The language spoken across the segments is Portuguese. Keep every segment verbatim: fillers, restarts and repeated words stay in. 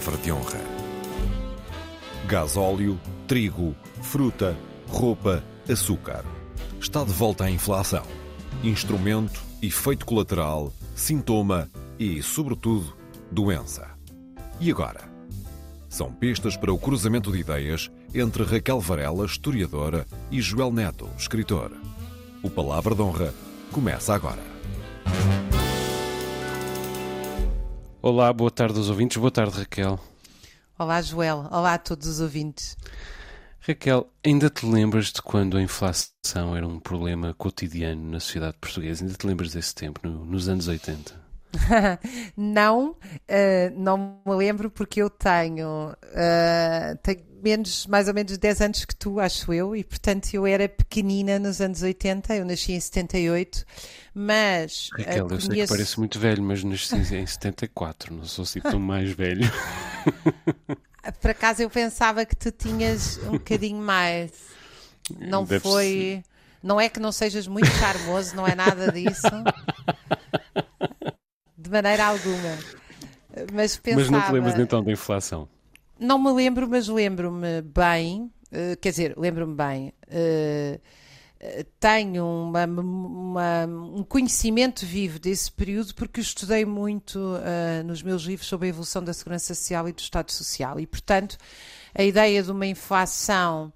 Palavra de Honra. Gasóleo, trigo, fruta, roupa, açúcar. Está de volta à inflação. Instrumento, efeito colateral, sintoma e, sobretudo, doença. E agora? São pistas para o cruzamento de ideias entre Raquel Varela, historiadora, e Joel Neto, escritor. O Palavra de Honra começa agora. Olá, boa tarde aos ouvintes. Boa tarde, Raquel. Olá, Joel. Olá a todos os ouvintes. Raquel, ainda te lembras de quando a inflação era um problema cotidiano na sociedade portuguesa? Ainda te lembras desse tempo, no, nos anos oitenta? Não, uh, não me lembro, porque eu tenho, uh, tenho menos, mais ou menos dez anos que tu, acho eu, e portanto eu era pequenina nos anos oitenta, eu nasci em setenta e oito, mas... Raquel, uh, conheço... eu sei que parece muito velho, mas nasci em setenta e quatro, não sou assim tão mais velho. Por acaso eu pensava que tu tinhas um bocadinho mais, não Deve foi... Ser. Não é que não sejas muito charmoso, não é nada disso... De maneira alguma, mas pensava... Mas não te lembras então da inflação? Não me lembro, mas lembro-me bem, quer dizer, lembro-me bem, tenho uma, uma, um conhecimento vivo desse período, porque eu estudei muito nos meus livros sobre a evolução da segurança social e do Estado Social, e portanto a ideia de uma inflação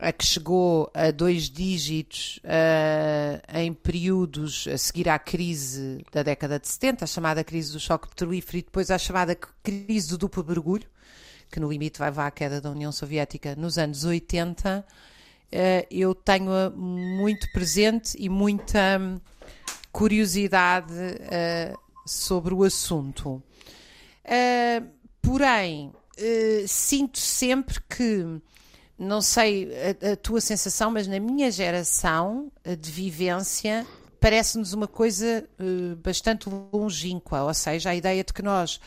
a que chegou a dois dígitos uh, em períodos a seguir à crise da década de setenta, a chamada crise do choque petrolífero, e depois à chamada crise do duplo mergulho, que no limite vai à queda da União Soviética nos anos oitenta, uh, eu tenho-a muito presente e muita curiosidade uh, sobre o assunto. Uh, porém, uh, sinto sempre que... Não sei a, a tua sensação, mas na minha geração de vivência parece-nos uma coisa uh, bastante longínqua, ou seja, a ideia de que nós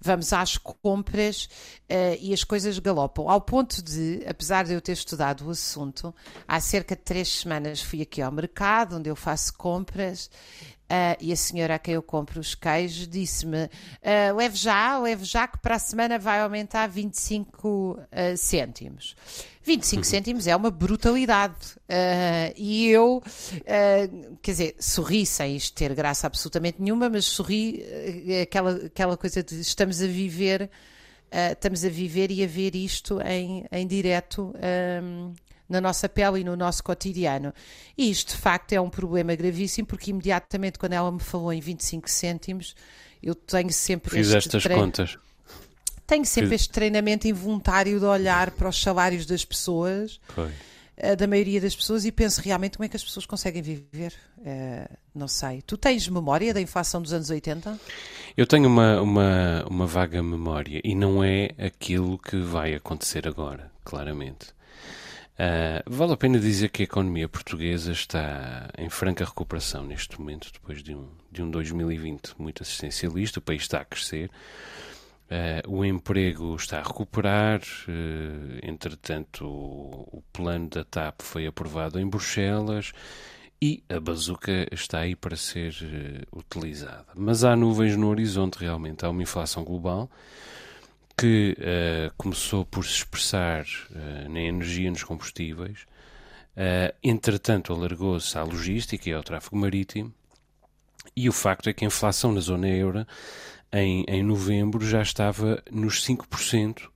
vamos às compras uh, e as coisas galopam. Ao ponto de, apesar de eu ter estudado o assunto, há cerca de três semanas fui aqui ao mercado onde eu faço compras uh, e a senhora a quem eu compro os queijos disse-me uh, leve já, leve já que para a semana vai aumentar vinte e cinco cêntimos. vinte e cinco cêntimos é uma brutalidade. Uh, e eu, uh, quer dizer, sorri sem isto ter graça absolutamente nenhuma, mas sorri uh, aquela, aquela coisa de estamos a viver, uh, estamos a viver e a ver isto em, em direto um, na nossa pele e no nosso cotidiano. E isto, de facto, é um problema gravíssimo, porque imediatamente quando ela me falou em vinte e cinco cêntimos, eu tenho sempre... Fiz este estas treino. contas. Tenho sempre este treinamento involuntário de olhar para os salários das pessoas, Foi. da maioria das pessoas, e penso realmente como é que as pessoas conseguem viver. É, não sei. Tu tens memória da inflação dos anos oitenta? Eu tenho uma, uma, uma vaga memória, e não é aquilo que vai acontecer agora, claramente. Uh, vale a pena dizer que a economia portuguesa está em franca recuperação neste momento, depois de um, de um dois mil e vinte muito assistencialista, o país está a crescer. Uh, o emprego está a recuperar, uh, entretanto o, o plano da TAP foi aprovado em Bruxelas e a bazuca está aí para ser uh, utilizada. Mas há nuvens no horizonte realmente, há uma inflação global que uh, começou por se expressar uh, na energia e nos combustíveis, uh, entretanto alargou-se à logística e ao tráfego marítimo, e o facto é que a inflação na zona euro Em, em novembro já estava nos cinco por cento,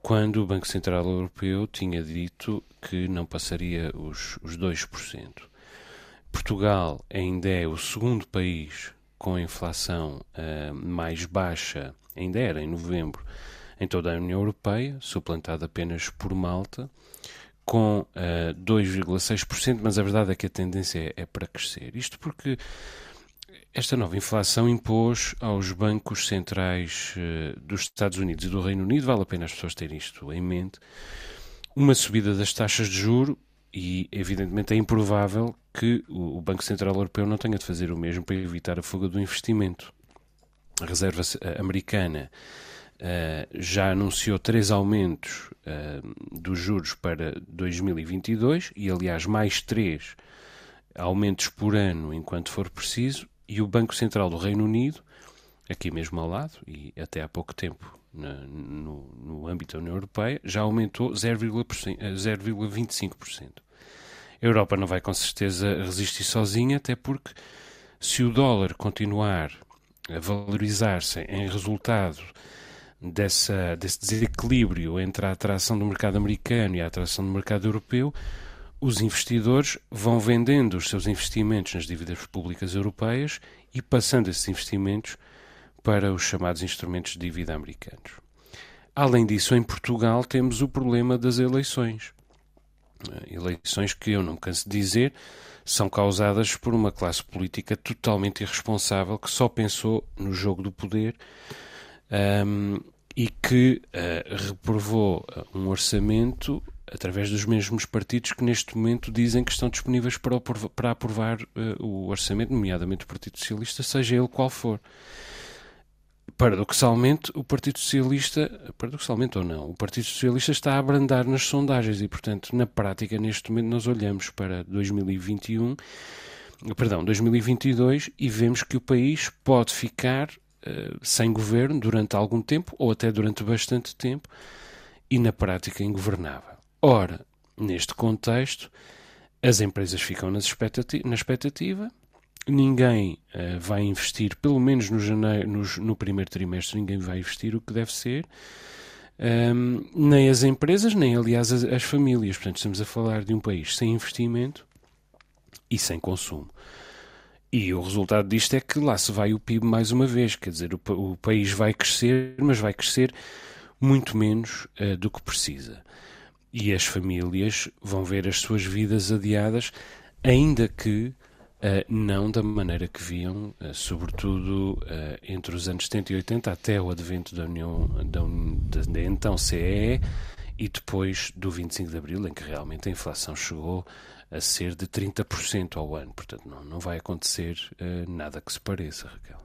quando o Banco Central Europeu tinha dito que não passaria os, os dois por cento. Portugal ainda é o segundo país com a inflação uh, mais baixa, ainda era em novembro, em toda a União Europeia, suplantada apenas por Malta, com uh, dois vírgula seis por cento, mas a verdade é que a tendência é, é para crescer. Isto porque... Esta nova inflação impôs aos bancos centrais dos Estados Unidos e do Reino Unido, vale a pena as pessoas terem isto em mente, uma subida das taxas de juros, e evidentemente é improvável que o Banco Central Europeu não tenha de fazer o mesmo para evitar a fuga do investimento. A Reserva Americana uh, já anunciou três aumentos uh, dos juros para dois mil e vinte e dois e, aliás, mais três aumentos por ano enquanto for preciso. E o Banco Central do Reino Unido aqui mesmo ao lado, e até há pouco tempo na, no, no âmbito da União Europeia, já aumentou zero vírgula vinte e cinco por cento. A Europa não vai com certeza resistir sozinha, até porque se o dólar continuar a valorizar-se em resultado dessa, desse desequilíbrio entre a atração do mercado americano e a atração do mercado europeu, os investidores vão vendendo os seus investimentos nas dívidas públicas europeias e passando esses investimentos para os chamados instrumentos de dívida americanos. Além disso, em Portugal temos o problema das eleições. Eleições que, eu não me canso de dizer, são causadas por uma classe política totalmente irresponsável que só pensou no jogo do poder um, e que uh, reprovou um orçamento através dos mesmos partidos que neste momento dizem que estão disponíveis para, o, para aprovar uh, o orçamento, nomeadamente o Partido Socialista, seja ele qual for. Paradoxalmente, o Partido Socialista, paradoxalmente ou não, o Partido Socialista está a abrandar nas sondagens e, portanto, na prática, neste momento, nós olhamos para dois mil e vinte e um, perdão, dois mil e vinte e dois e vemos que o país pode ficar uh, sem governo durante algum tempo, ou até durante bastante tempo, e na prática ingovernável. Ora, neste contexto, as empresas ficam nas expectativa, na expectativa, Ninguém uh, vai investir, pelo menos no, janeiro, nos, no primeiro trimestre, ninguém vai investir o que deve ser, um, nem as empresas, nem aliás as, as famílias. Portanto, estamos a falar de um país sem investimento e sem consumo. E o resultado disto é que lá se vai o P I B mais uma vez, quer dizer, o, o país vai crescer, mas vai crescer muito menos uh, do que precisa. E as famílias vão ver as suas vidas adiadas, ainda que Uh, não da maneira que viam, uh, sobretudo uh, entre os anos setenta e oitenta, até o advento da União, da, da, da então C E E, e depois do vinte e cinco de Abril, em que realmente a inflação chegou a ser de trinta por cento ao ano. Portanto, não, não vai acontecer uh, nada que se pareça, Raquel.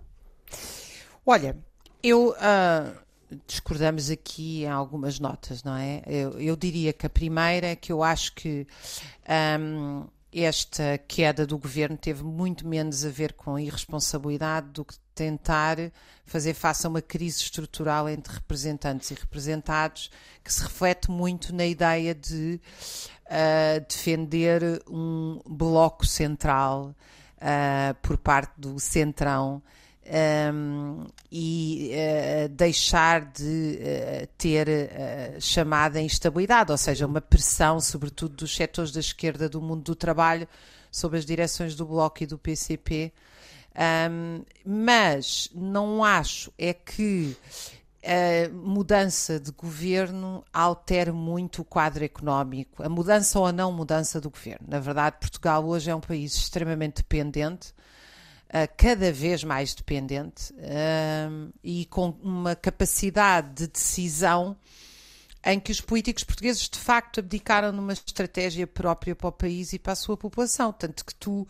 Olha, eu... Uh... discordamos aqui em algumas notas, não é? Eu, eu diria que a primeira é que eu acho que um, esta queda do governo teve muito menos a ver com irresponsabilidade do que tentar fazer face a uma crise estrutural entre representantes e representados, que se reflete muito na ideia de uh, defender um bloco central uh, por parte do centrão, Um, e uh, deixar de uh, ter uh, chamada instabilidade, ou seja, uma pressão sobretudo dos setores da esquerda do mundo do trabalho sobre as direções do Bloco e do P C P, um, mas não acho é que a mudança de governo altere muito o quadro económico, a mudança ou a não mudança do governo. Na verdade, Portugal hoje é um país extremamente dependente, cada vez mais dependente, um, e com uma capacidade de decisão em que os políticos portugueses de facto abdicaram numa estratégia própria para o país e para a sua população. Tanto que tu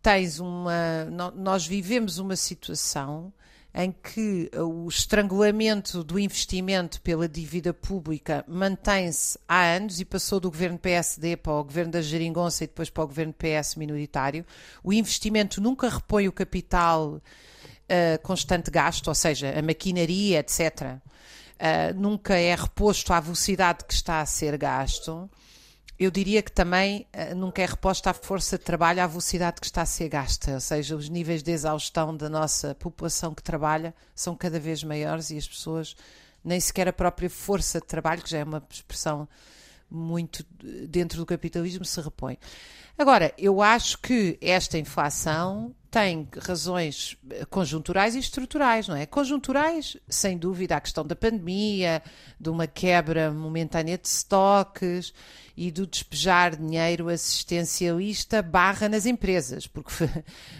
tens uma... Nós vivemos uma situação em que o estrangulamento do investimento pela dívida pública mantém-se há anos e passou do governo P S D para o governo da Geringonça e depois para o governo P S minoritário. O investimento nunca repõe o capital uh, constante gasto, ou seja, a maquinaria, etcétera. Uh, nunca é reposto à velocidade que está a ser gasto. Eu diria que também uh, nunca é reposta à força de trabalho à velocidade que está a ser gasta, ou seja, os níveis de exaustão da nossa população que trabalha são cada vez maiores e as pessoas, nem sequer a própria força de trabalho, que já é uma expressão muito dentro do capitalismo, se repõe. Agora, eu acho que esta inflação tem razões conjunturais e estruturais, não é? Conjunturais, sem dúvida, a questão da pandemia, de uma quebra momentânea de estoques e do despejar dinheiro assistencialista barra nas empresas, porque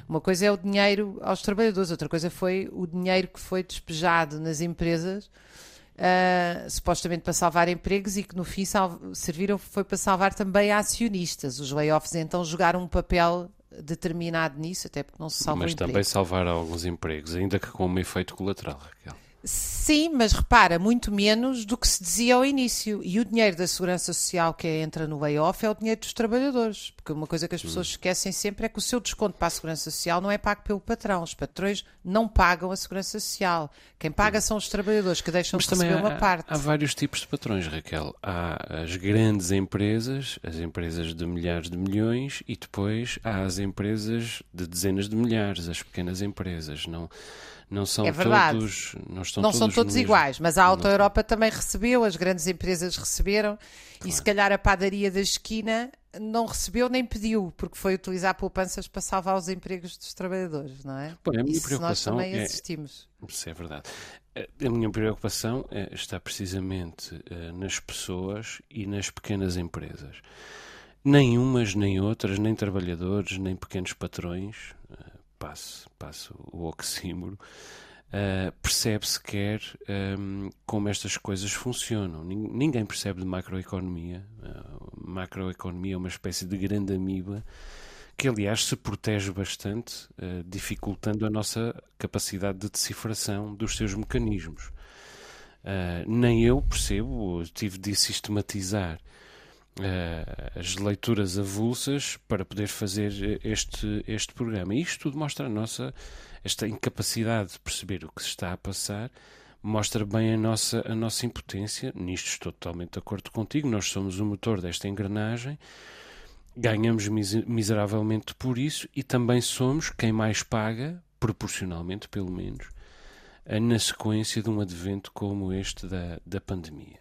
uma coisa é o dinheiro aos trabalhadores, outra coisa foi o dinheiro que foi despejado nas empresas, Uh, supostamente para salvar empregos e que no fim salvo, serviram foi para salvar também acionistas. Os layoffs então jogaram um papel determinado nisso, até porque não se salva empregos. Mas também salvaram alguns empregos, ainda que com um efeito colateral, Raquel. Sim, mas repara, muito menos do que se dizia ao início. E o dinheiro da Segurança Social que entra no layoff é o dinheiro dos trabalhadores. Porque uma coisa que as pessoas esquecem sempre é que o seu desconto para a Segurança Social não é pago pelo patrão. Os patrões não pagam a Segurança Social. Quem paga são os trabalhadores, que deixam mas de receber há, uma parte. Há vários tipos de patrões, Raquel. Há as grandes empresas, as empresas de milhares de milhões, e depois há as empresas de dezenas de milhares, as pequenas empresas. Não... Não são é verdade. Todos, não estão não todos, são todos iguais, mas a Auto Europa também recebeu, as grandes empresas receberam, claro. E se calhar a padaria da esquina não recebeu nem pediu, porque foi utilizar poupanças para salvar os empregos dos trabalhadores, não é? Bom, a minha Isso nós também é, assistimos. Isso é verdade. A minha preocupação é, está precisamente uh, nas pessoas e nas pequenas empresas. Nem umas, nem outras, nem trabalhadores, nem pequenos patrões... Uh, Passo, passo o oxímoro, uh, percebe sequer um, como estas coisas funcionam. Ninguém percebe de macroeconomia. Uh, macroeconomia é uma espécie de grande amíba que, aliás, se protege bastante, uh, dificultando a nossa capacidade de decifração dos seus mecanismos. Uh, nem eu percebo, eu tive de sistematizar as leituras avulsas para poder fazer este, este programa. E isto tudo mostra a nossa, esta incapacidade de perceber o que se está a passar, mostra bem a nossa, a nossa impotência. Nisto estou totalmente de acordo contigo, nós somos o motor desta engrenagem, ganhamos miseravelmente por isso e também somos quem mais paga, proporcionalmente pelo menos, na sequência de um advento como este da, da pandemia.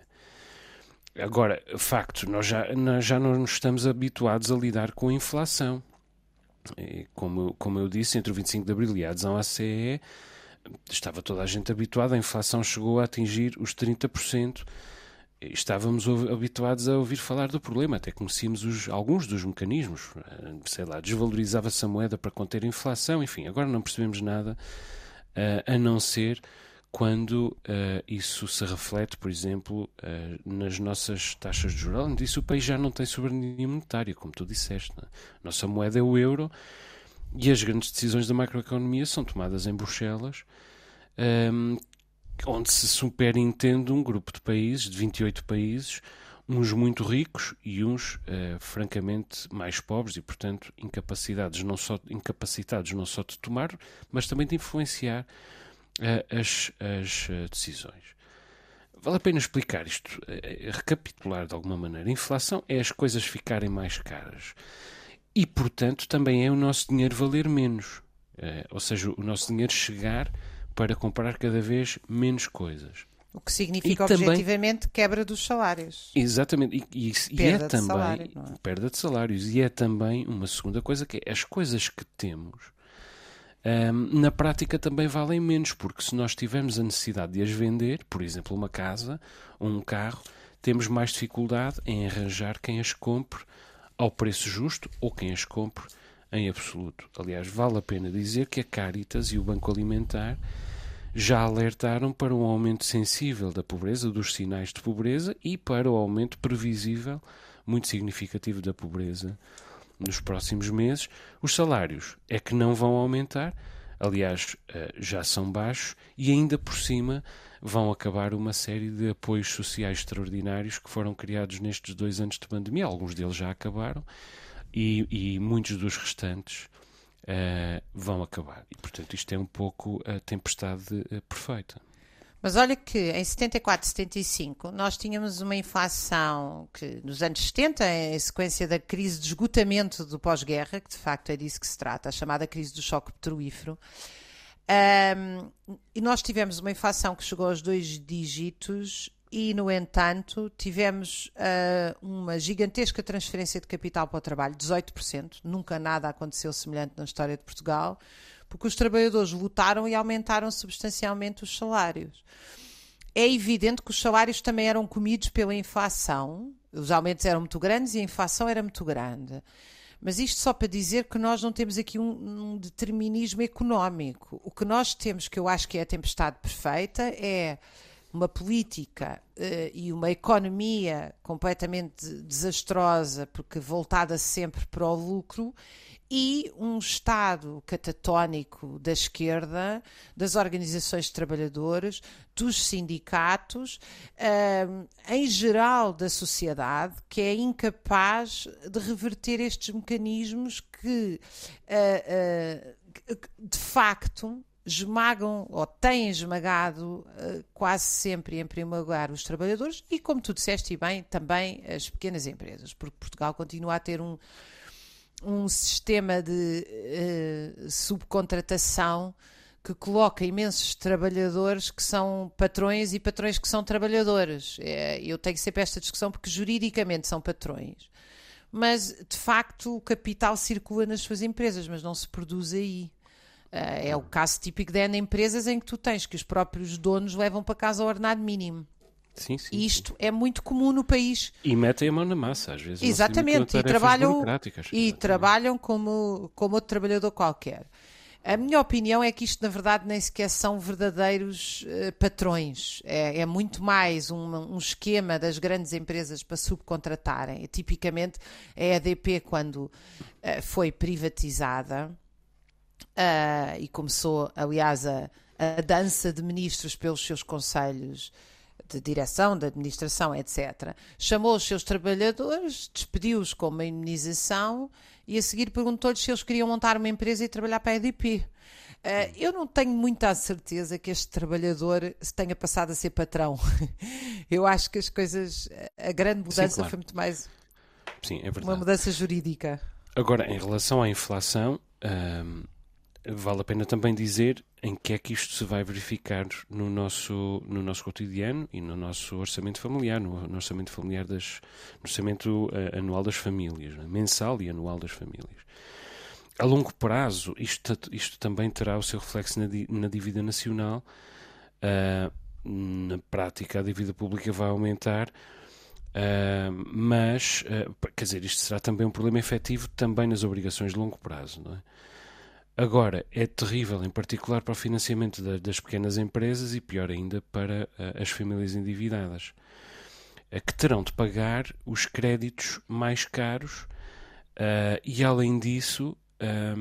Agora, facto, nós já, nós já não nos estamos habituados a lidar com a inflação. E como, como eu disse, entre o vinte e cinco de abril e a adesão à C E E, estava toda a gente habituada, a inflação chegou a atingir os trinta por cento. Estávamos habituados a ouvir falar do problema, até conhecíamos os, alguns dos mecanismos. Sei lá, desvalorizava-se a moeda para conter a inflação, enfim, agora não percebemos nada a, a não ser... quando uh, isso se reflete, por exemplo, uh, nas nossas taxas de juros, onde isso o país já não tem soberania monetária, como tu disseste. Não é? Nossa moeda é o euro e as grandes decisões da macroeconomia são tomadas em Bruxelas, um, onde se superentende um grupo de países, de vinte e oito países, uns muito ricos e uns, uh, francamente, mais pobres e, portanto, incapacidades não só, incapacitados não só de tomar, mas também de influenciar As, as decisões. Vale a pena explicar isto, recapitular de alguma maneira. A inflação é as coisas ficarem mais caras e, portanto, também é o nosso dinheiro valer menos, ou seja, o nosso dinheiro chegar para comprar cada vez menos coisas. O que significa, e objetivamente, também, quebra dos salários. Exatamente. E, e, e é também salário, não é? Perda de salários. E é também uma segunda coisa, que é as coisas que temos. Um, na prática também valem menos, porque se nós tivermos a necessidade de as vender, por exemplo, uma casa ou um carro, temos mais dificuldade em arranjar quem as compre ao preço justo ou quem as compre em absoluto. Aliás, vale a pena dizer que a Caritas e o Banco Alimentar já alertaram para um aumento sensível da pobreza, dos sinais de pobreza e para o aumento previsível, muito significativo, da pobreza nos próximos meses. Os salários é que não vão aumentar, aliás, já são baixos, e ainda por cima vão acabar uma série de apoios sociais extraordinários que foram criados nestes dois anos de pandemia. Alguns deles já acabaram e, e muitos dos restantes uh, vão acabar. E, portanto, isto é um pouco a tempestade uh, perfeita. Mas olha que em setenta e quatro, setenta e cinco nós tínhamos uma inflação que nos anos setenta, em sequência da crise de esgotamento do pós-guerra, que de facto é disso que se trata, a chamada crise do choque petrolífero, um, e nós tivemos uma inflação que chegou aos dois dígitos e, no entanto, tivemos uh, uma gigantesca transferência de capital para o trabalho, dezoito por cento, nunca nada aconteceu semelhante na história de Portugal, porque os trabalhadores lutaram e aumentaram substancialmente os salários. É evidente que os salários também eram comidos pela inflação, os aumentos eram muito grandes e a inflação era muito grande. Mas isto só para dizer que nós não temos aqui um, um determinismo económico. O que nós temos, que eu acho que é a tempestade perfeita, é uma política uh, e uma economia completamente desastrosa, porque voltada sempre para o lucro, e um Estado catatónico da esquerda, das organizações de trabalhadores, dos sindicatos, uh, em geral da sociedade, que é incapaz de reverter estes mecanismos que, uh, uh, de facto, esmagam ou têm esmagado uh, quase sempre, em primeiro lugar, os trabalhadores e, como tu disseste e bem, também as pequenas empresas, porque Portugal continua a ter um, um sistema de uh, subcontratação que coloca imensos trabalhadores que são patrões e patrões que são trabalhadores. É, eu tenho sempre esta discussão porque juridicamente são patrões, mas de facto o capital circula nas suas empresas, mas não se produz aí. É o caso típico de empresas em que tu tens que os próprios donos levam para casa o ordenado mínimo. Sim, sim, isto sim. É muito comum no país. E metem a mão na massa, às vezes. Exatamente, e trabalham, e trabalham como, como outro trabalhador qualquer. A minha opinião é que isto, na verdade, nem sequer são verdadeiros uh, patrões. É, é muito mais um, um esquema das grandes empresas para subcontratarem. E, tipicamente, a E D P, quando uh, foi privatizada, Uh, e começou, aliás, a, a dança de ministros pelos seus conselhos de direção, de administração, etcétera. Chamou os seus trabalhadores, despediu-os com uma indemnização e a seguir perguntou-lhes se eles queriam montar uma empresa e trabalhar para a E D P. Uh, eu não tenho muita certeza que este trabalhador se tenha passado a ser patrão. Eu acho que as coisas, a grande mudança Sim, claro. foi muito mais Sim, é uma mudança jurídica. Agora, em relação à inflação, Hum... vale a pena também dizer em que é que isto se vai verificar no nosso, no nosso cotidiano e no nosso orçamento familiar, no, no orçamento familiar das, no orçamento uh, anual das famílias, né? Mensal e anual das famílias. A longo prazo, isto, isto também terá o seu reflexo na, na dívida nacional. Uh, na prática, a dívida pública vai aumentar, uh, mas, uh, quer dizer, isto será também um problema efetivo também nas obrigações de longo prazo, não é? Agora, é terrível, em particular, para o financiamento da, das pequenas empresas e, pior ainda, para a, as famílias endividadas, a, que terão de pagar os créditos mais caros a, e, além disso, a,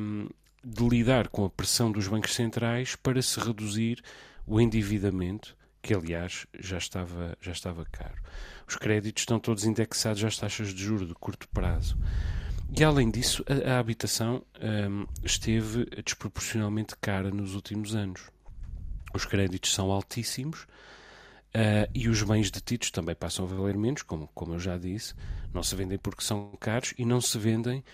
de lidar com a pressão dos bancos centrais para se reduzir o endividamento, que, aliás, já estava, já estava caro. Os créditos estão todos indexados às taxas de juros de curto prazo. E, além disso, a, a habitação um, esteve desproporcionalmente cara nos últimos anos. Os créditos são altíssimos uh, e os bens detidos também passam a valer menos, como, como eu já disse. Não se vendem porque são caros e não se vendem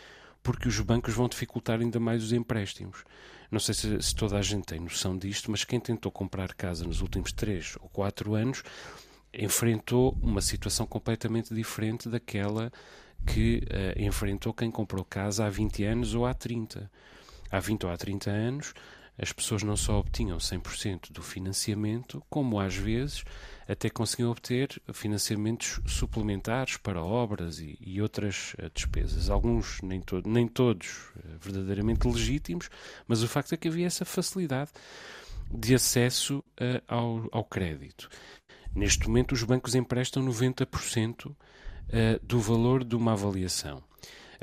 porque os bancos vão dificultar ainda mais os empréstimos. Não sei se, se toda a gente tem noção disto, mas quem tentou comprar casa nos últimos três ou quatro anos enfrentou uma situação completamente diferente daquela que uh, enfrentou quem comprou casa há vinte anos ou há trinta. Há vinte ou há trinta anos, as pessoas não só obtinham cem por cento do financiamento, como às vezes até conseguiam obter financiamentos suplementares para obras e, e outras uh, despesas. Alguns, nem, to- nem todos, uh, verdadeiramente legítimos, mas o facto é que havia essa facilidade de acesso uh, ao, ao crédito. Neste momento, os bancos emprestam noventa por cento do valor de uma avaliação.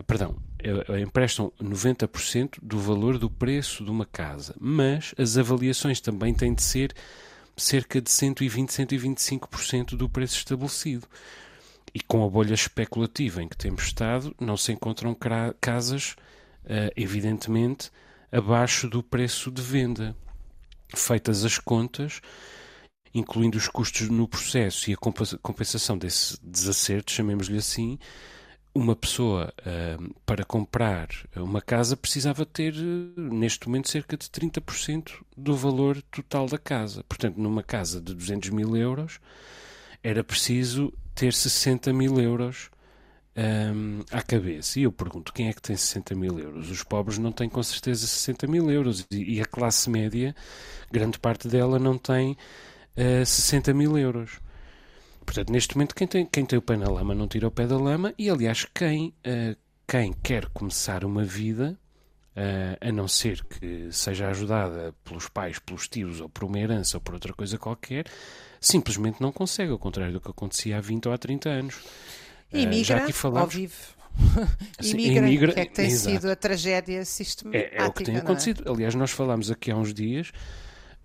Perdão, emprestam noventa por cento do valor do preço de uma casa, mas as avaliações também têm de ser cerca de cento e vinte por cento, cento e vinte e cinco por cento do preço estabelecido. E com a bolha especulativa em que temos estado, não se encontram casas, evidentemente, abaixo do preço de venda. Feitas as contas, incluindo os custos no processo e a compensação desse desacerto, chamemos-lhe assim, uma pessoa uh, para comprar uma casa precisava ter, neste momento, cerca de trinta por cento do valor total da casa. Portanto, numa casa de duzentos mil euros, era preciso ter sessenta mil euros um, à cabeça. E eu pergunto, quem é que tem sessenta mil euros? Os pobres não têm, com certeza, sessenta mil euros. E a classe média, grande parte dela, não tem a sessenta mil euros. Portanto, neste momento, quem tem, quem tem o pé na lama não tira o pé da lama e, aliás, quem, uh, quem quer começar uma vida a não ser que seja ajudada pelos pais, pelos tios, ou por uma herança, ou por outra coisa qualquer, simplesmente não consegue, ao contrário do que acontecia há vinte ou há trinta anos. Imigra, ao vivo. Imigra, que é que tem exato. sido a tragédia sistemática. É, é o que tem acontecido. É? Aliás, nós falámos aqui há uns dias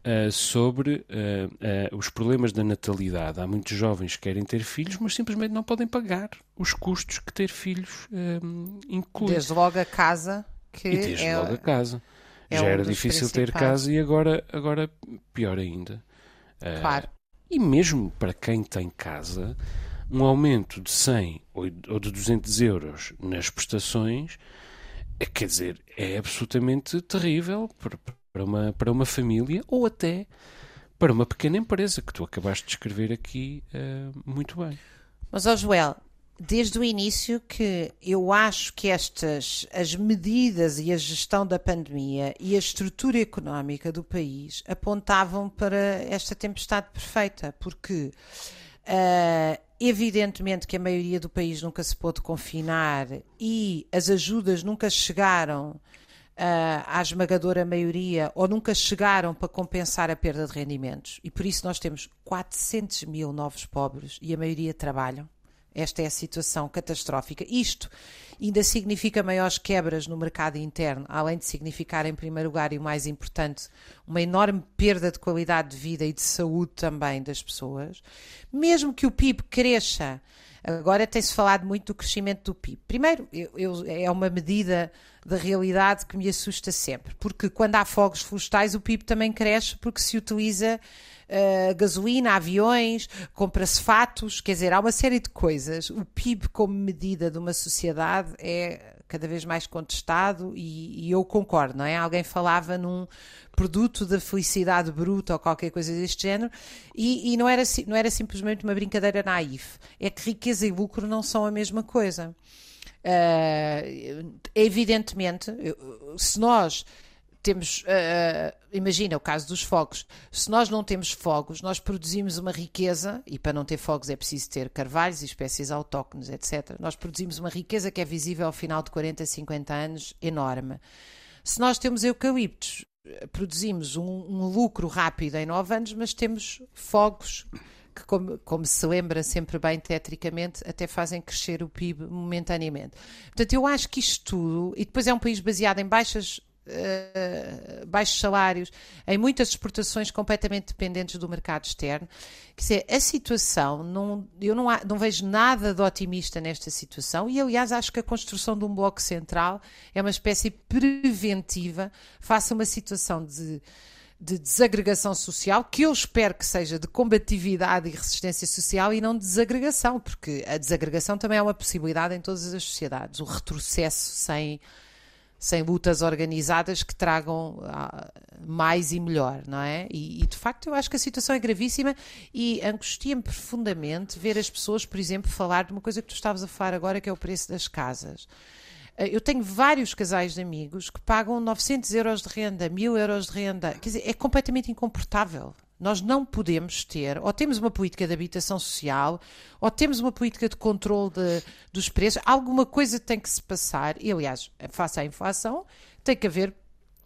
uh, sobre uh, uh, os problemas da natalidade. Há muitos jovens que querem ter filhos, mas simplesmente não podem pagar os custos que ter filhos uh, inclui. Desde logo a casa... Que e desde é, logo a casa. É Já um era difícil ter casa e agora, agora pior ainda. Claro. Uh, e mesmo para quem tem casa, um aumento de cem ou de duzentos euros nas prestações, quer dizer, é absolutamente terrível para uma, para uma família ou até para uma pequena empresa, que tu acabaste de escrever aqui uh, muito bem. Mas, ó Joel... Desde o início que eu acho que estas, as medidas e a gestão da pandemia e a estrutura económica do país apontavam para esta tempestade perfeita, porque uh, evidentemente que a maioria do país nunca se pôde confinar e as ajudas nunca chegaram Uh, à esmagadora maioria, ou nunca chegaram para compensar a perda de rendimentos. E por isso nós temos quatrocentos mil novos pobres e a maioria trabalham. Esta é a situação catastrófica. Isto ainda significa maiores quebras no mercado interno, além de significar, em primeiro lugar e o mais importante, uma enorme perda de qualidade de vida e de saúde também das pessoas. Mesmo que o P I B cresça, agora tem-se falado muito do crescimento do P I B. Primeiro, eu, eu, é uma medida da realidade que me assusta sempre, porque quando há fogos florestais o P I B também cresce porque se utiliza Uh, gasolina, aviões, compra-se fatos, quer dizer, há uma série de coisas. O P I B como medida de uma sociedade é cada vez mais contestado e, e eu concordo, não é? Alguém falava num produto da felicidade bruta ou qualquer coisa deste género e, e não, era, não era simplesmente uma brincadeira naif. É que riqueza e lucro não são a mesma coisa. Uh, evidentemente, se nós... Temos, uh, imagina o caso dos fogos, se nós não temos fogos, nós produzimos uma riqueza, e para não ter fogos é preciso ter carvalhos e espécies autóctones, etcétera. Nós produzimos uma riqueza que é visível ao final de quarenta, cinquenta anos, enorme. Se nós temos eucaliptos, produzimos um, um lucro rápido em nove anos, mas temos fogos que, como, como se lembra sempre bem tetricamente, até fazem crescer o P I B momentaneamente. Portanto, eu acho que isto tudo, e depois é um país baseado em baixas Uh, baixos salários, em muitas exportações completamente dependentes do mercado externo. Quer dizer, a situação, não, eu não, há, não vejo nada de otimista nesta situação e, aliás, acho que a construção de um bloco central é uma espécie preventiva face a uma situação de, de desagregação social, que eu espero que seja de combatividade e resistência social e não de desagregação, porque a desagregação também é uma possibilidade em todas as sociedades, o retrocesso sem... sem lutas organizadas que tragam mais e melhor, não é? E, e de facto eu acho que a situação é gravíssima e angustia-me profundamente ver as pessoas, por exemplo, falar de uma coisa que tu estavas a falar agora, que é o preço das casas. Eu tenho vários casais de amigos que pagam novecentos euros de renda, mil euros de renda, quer dizer, é completamente incomportável. Nós não podemos ter, ou temos uma política de habitação social, ou temos uma política de controle de, dos preços, alguma coisa tem que se passar, e aliás, face à inflação, tem que haver,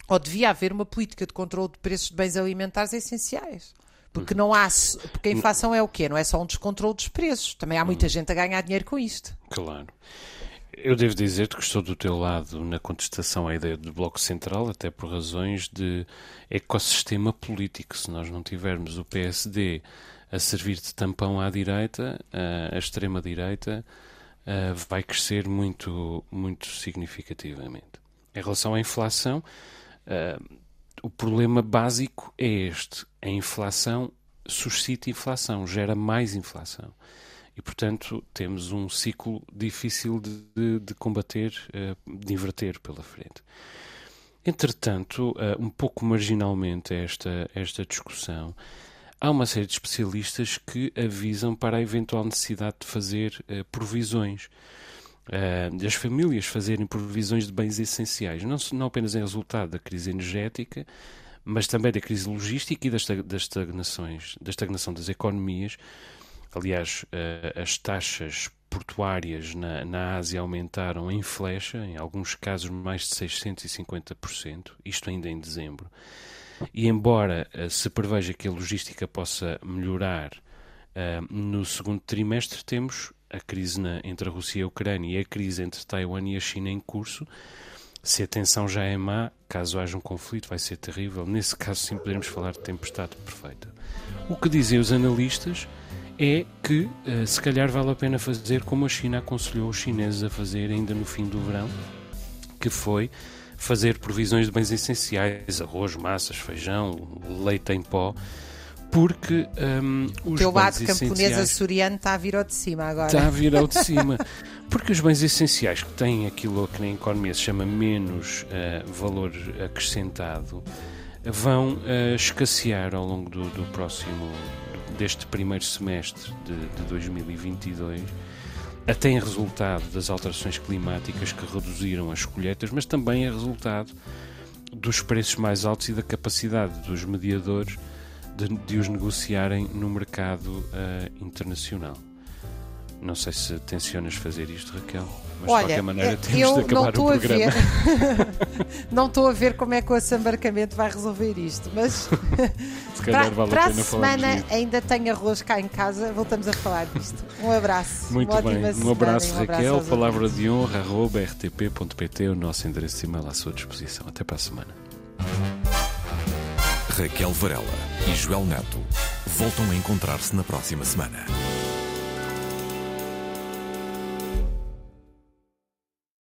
ou devia haver, uma política de controle de preços de bens alimentares essenciais. Porque, não há, porque a inflação é o quê? Não é só um descontrole dos preços, também há muita gente a ganhar dinheiro com isto. Claro. Eu devo dizer-te que estou do teu lado na contestação à ideia do Bloco Central, até por razões de ecossistema político. Se nós não tivermos o P S D a servir de tampão à direita, a extrema-direita vai crescer muito, muito significativamente. Em relação à inflação, o problema básico é este. A inflação suscita inflação, gera mais inflação. E, portanto, temos um ciclo difícil de, de, de combater, de inverter pela frente. Entretanto, um pouco marginalmente a esta, esta discussão, há uma série de especialistas que avisam para a eventual necessidade de fazer provisões, das famílias fazerem provisões de bens essenciais, não, não apenas em resultado da crise energética, mas também da crise logística e das, das estagnações, da estagnação das economias. Aliás, as taxas portuárias na, na Ásia aumentaram em flecha, em alguns casos mais de seiscentos e cinquenta por cento, isto ainda em dezembro. E embora se preveja que a logística possa melhorar uh, no segundo trimestre, temos a crise na, entre a Rússia e a Ucrânia e a crise entre Taiwan e a China em curso. Se a tensão já é má, caso haja um conflito, vai ser terrível. Nesse caso, sim, podemos falar de tempestade perfeita. O que dizem os analistas é que, uh, se calhar, vale a pena fazer como a China aconselhou os chineses a fazer ainda no fim do verão, que foi fazer provisões de bens essenciais, arroz, massas, feijão, leite em pó, porque um, os teu bens essenciais... O teu lado camponês açoriano está a vir ao de cima agora. Está a vir ao de cima. Porque os bens essenciais que têm aquilo que na economia se chama menos uh, valor acrescentado vão uh, escassear ao longo do, do próximo, deste primeiro semestre de, de dois mil e vinte e dois, até em resultado das alterações climáticas que reduziram as colheitas, mas também é resultado dos preços mais altos e da capacidade dos mediadores de, de os negociarem no mercado uh, internacional. Não sei se tencionas fazer isto, Raquel, mas olha, de qualquer maneira temos de acabar o programa. Não estou a ver como é que o assambarcamento vai resolver isto, mas se calhar vale a pena falar disto. Para a semana ainda tenho arroz cá em casa, voltamos a falar disto. Um abraço. Muito bem, um abraço, Raquel. Palavra de honra, arroba r t p ponto p t, o nosso endereço de e-mail à sua disposição. Até para a semana. Raquel Varela e Joel Neto voltam a encontrar-se na próxima semana.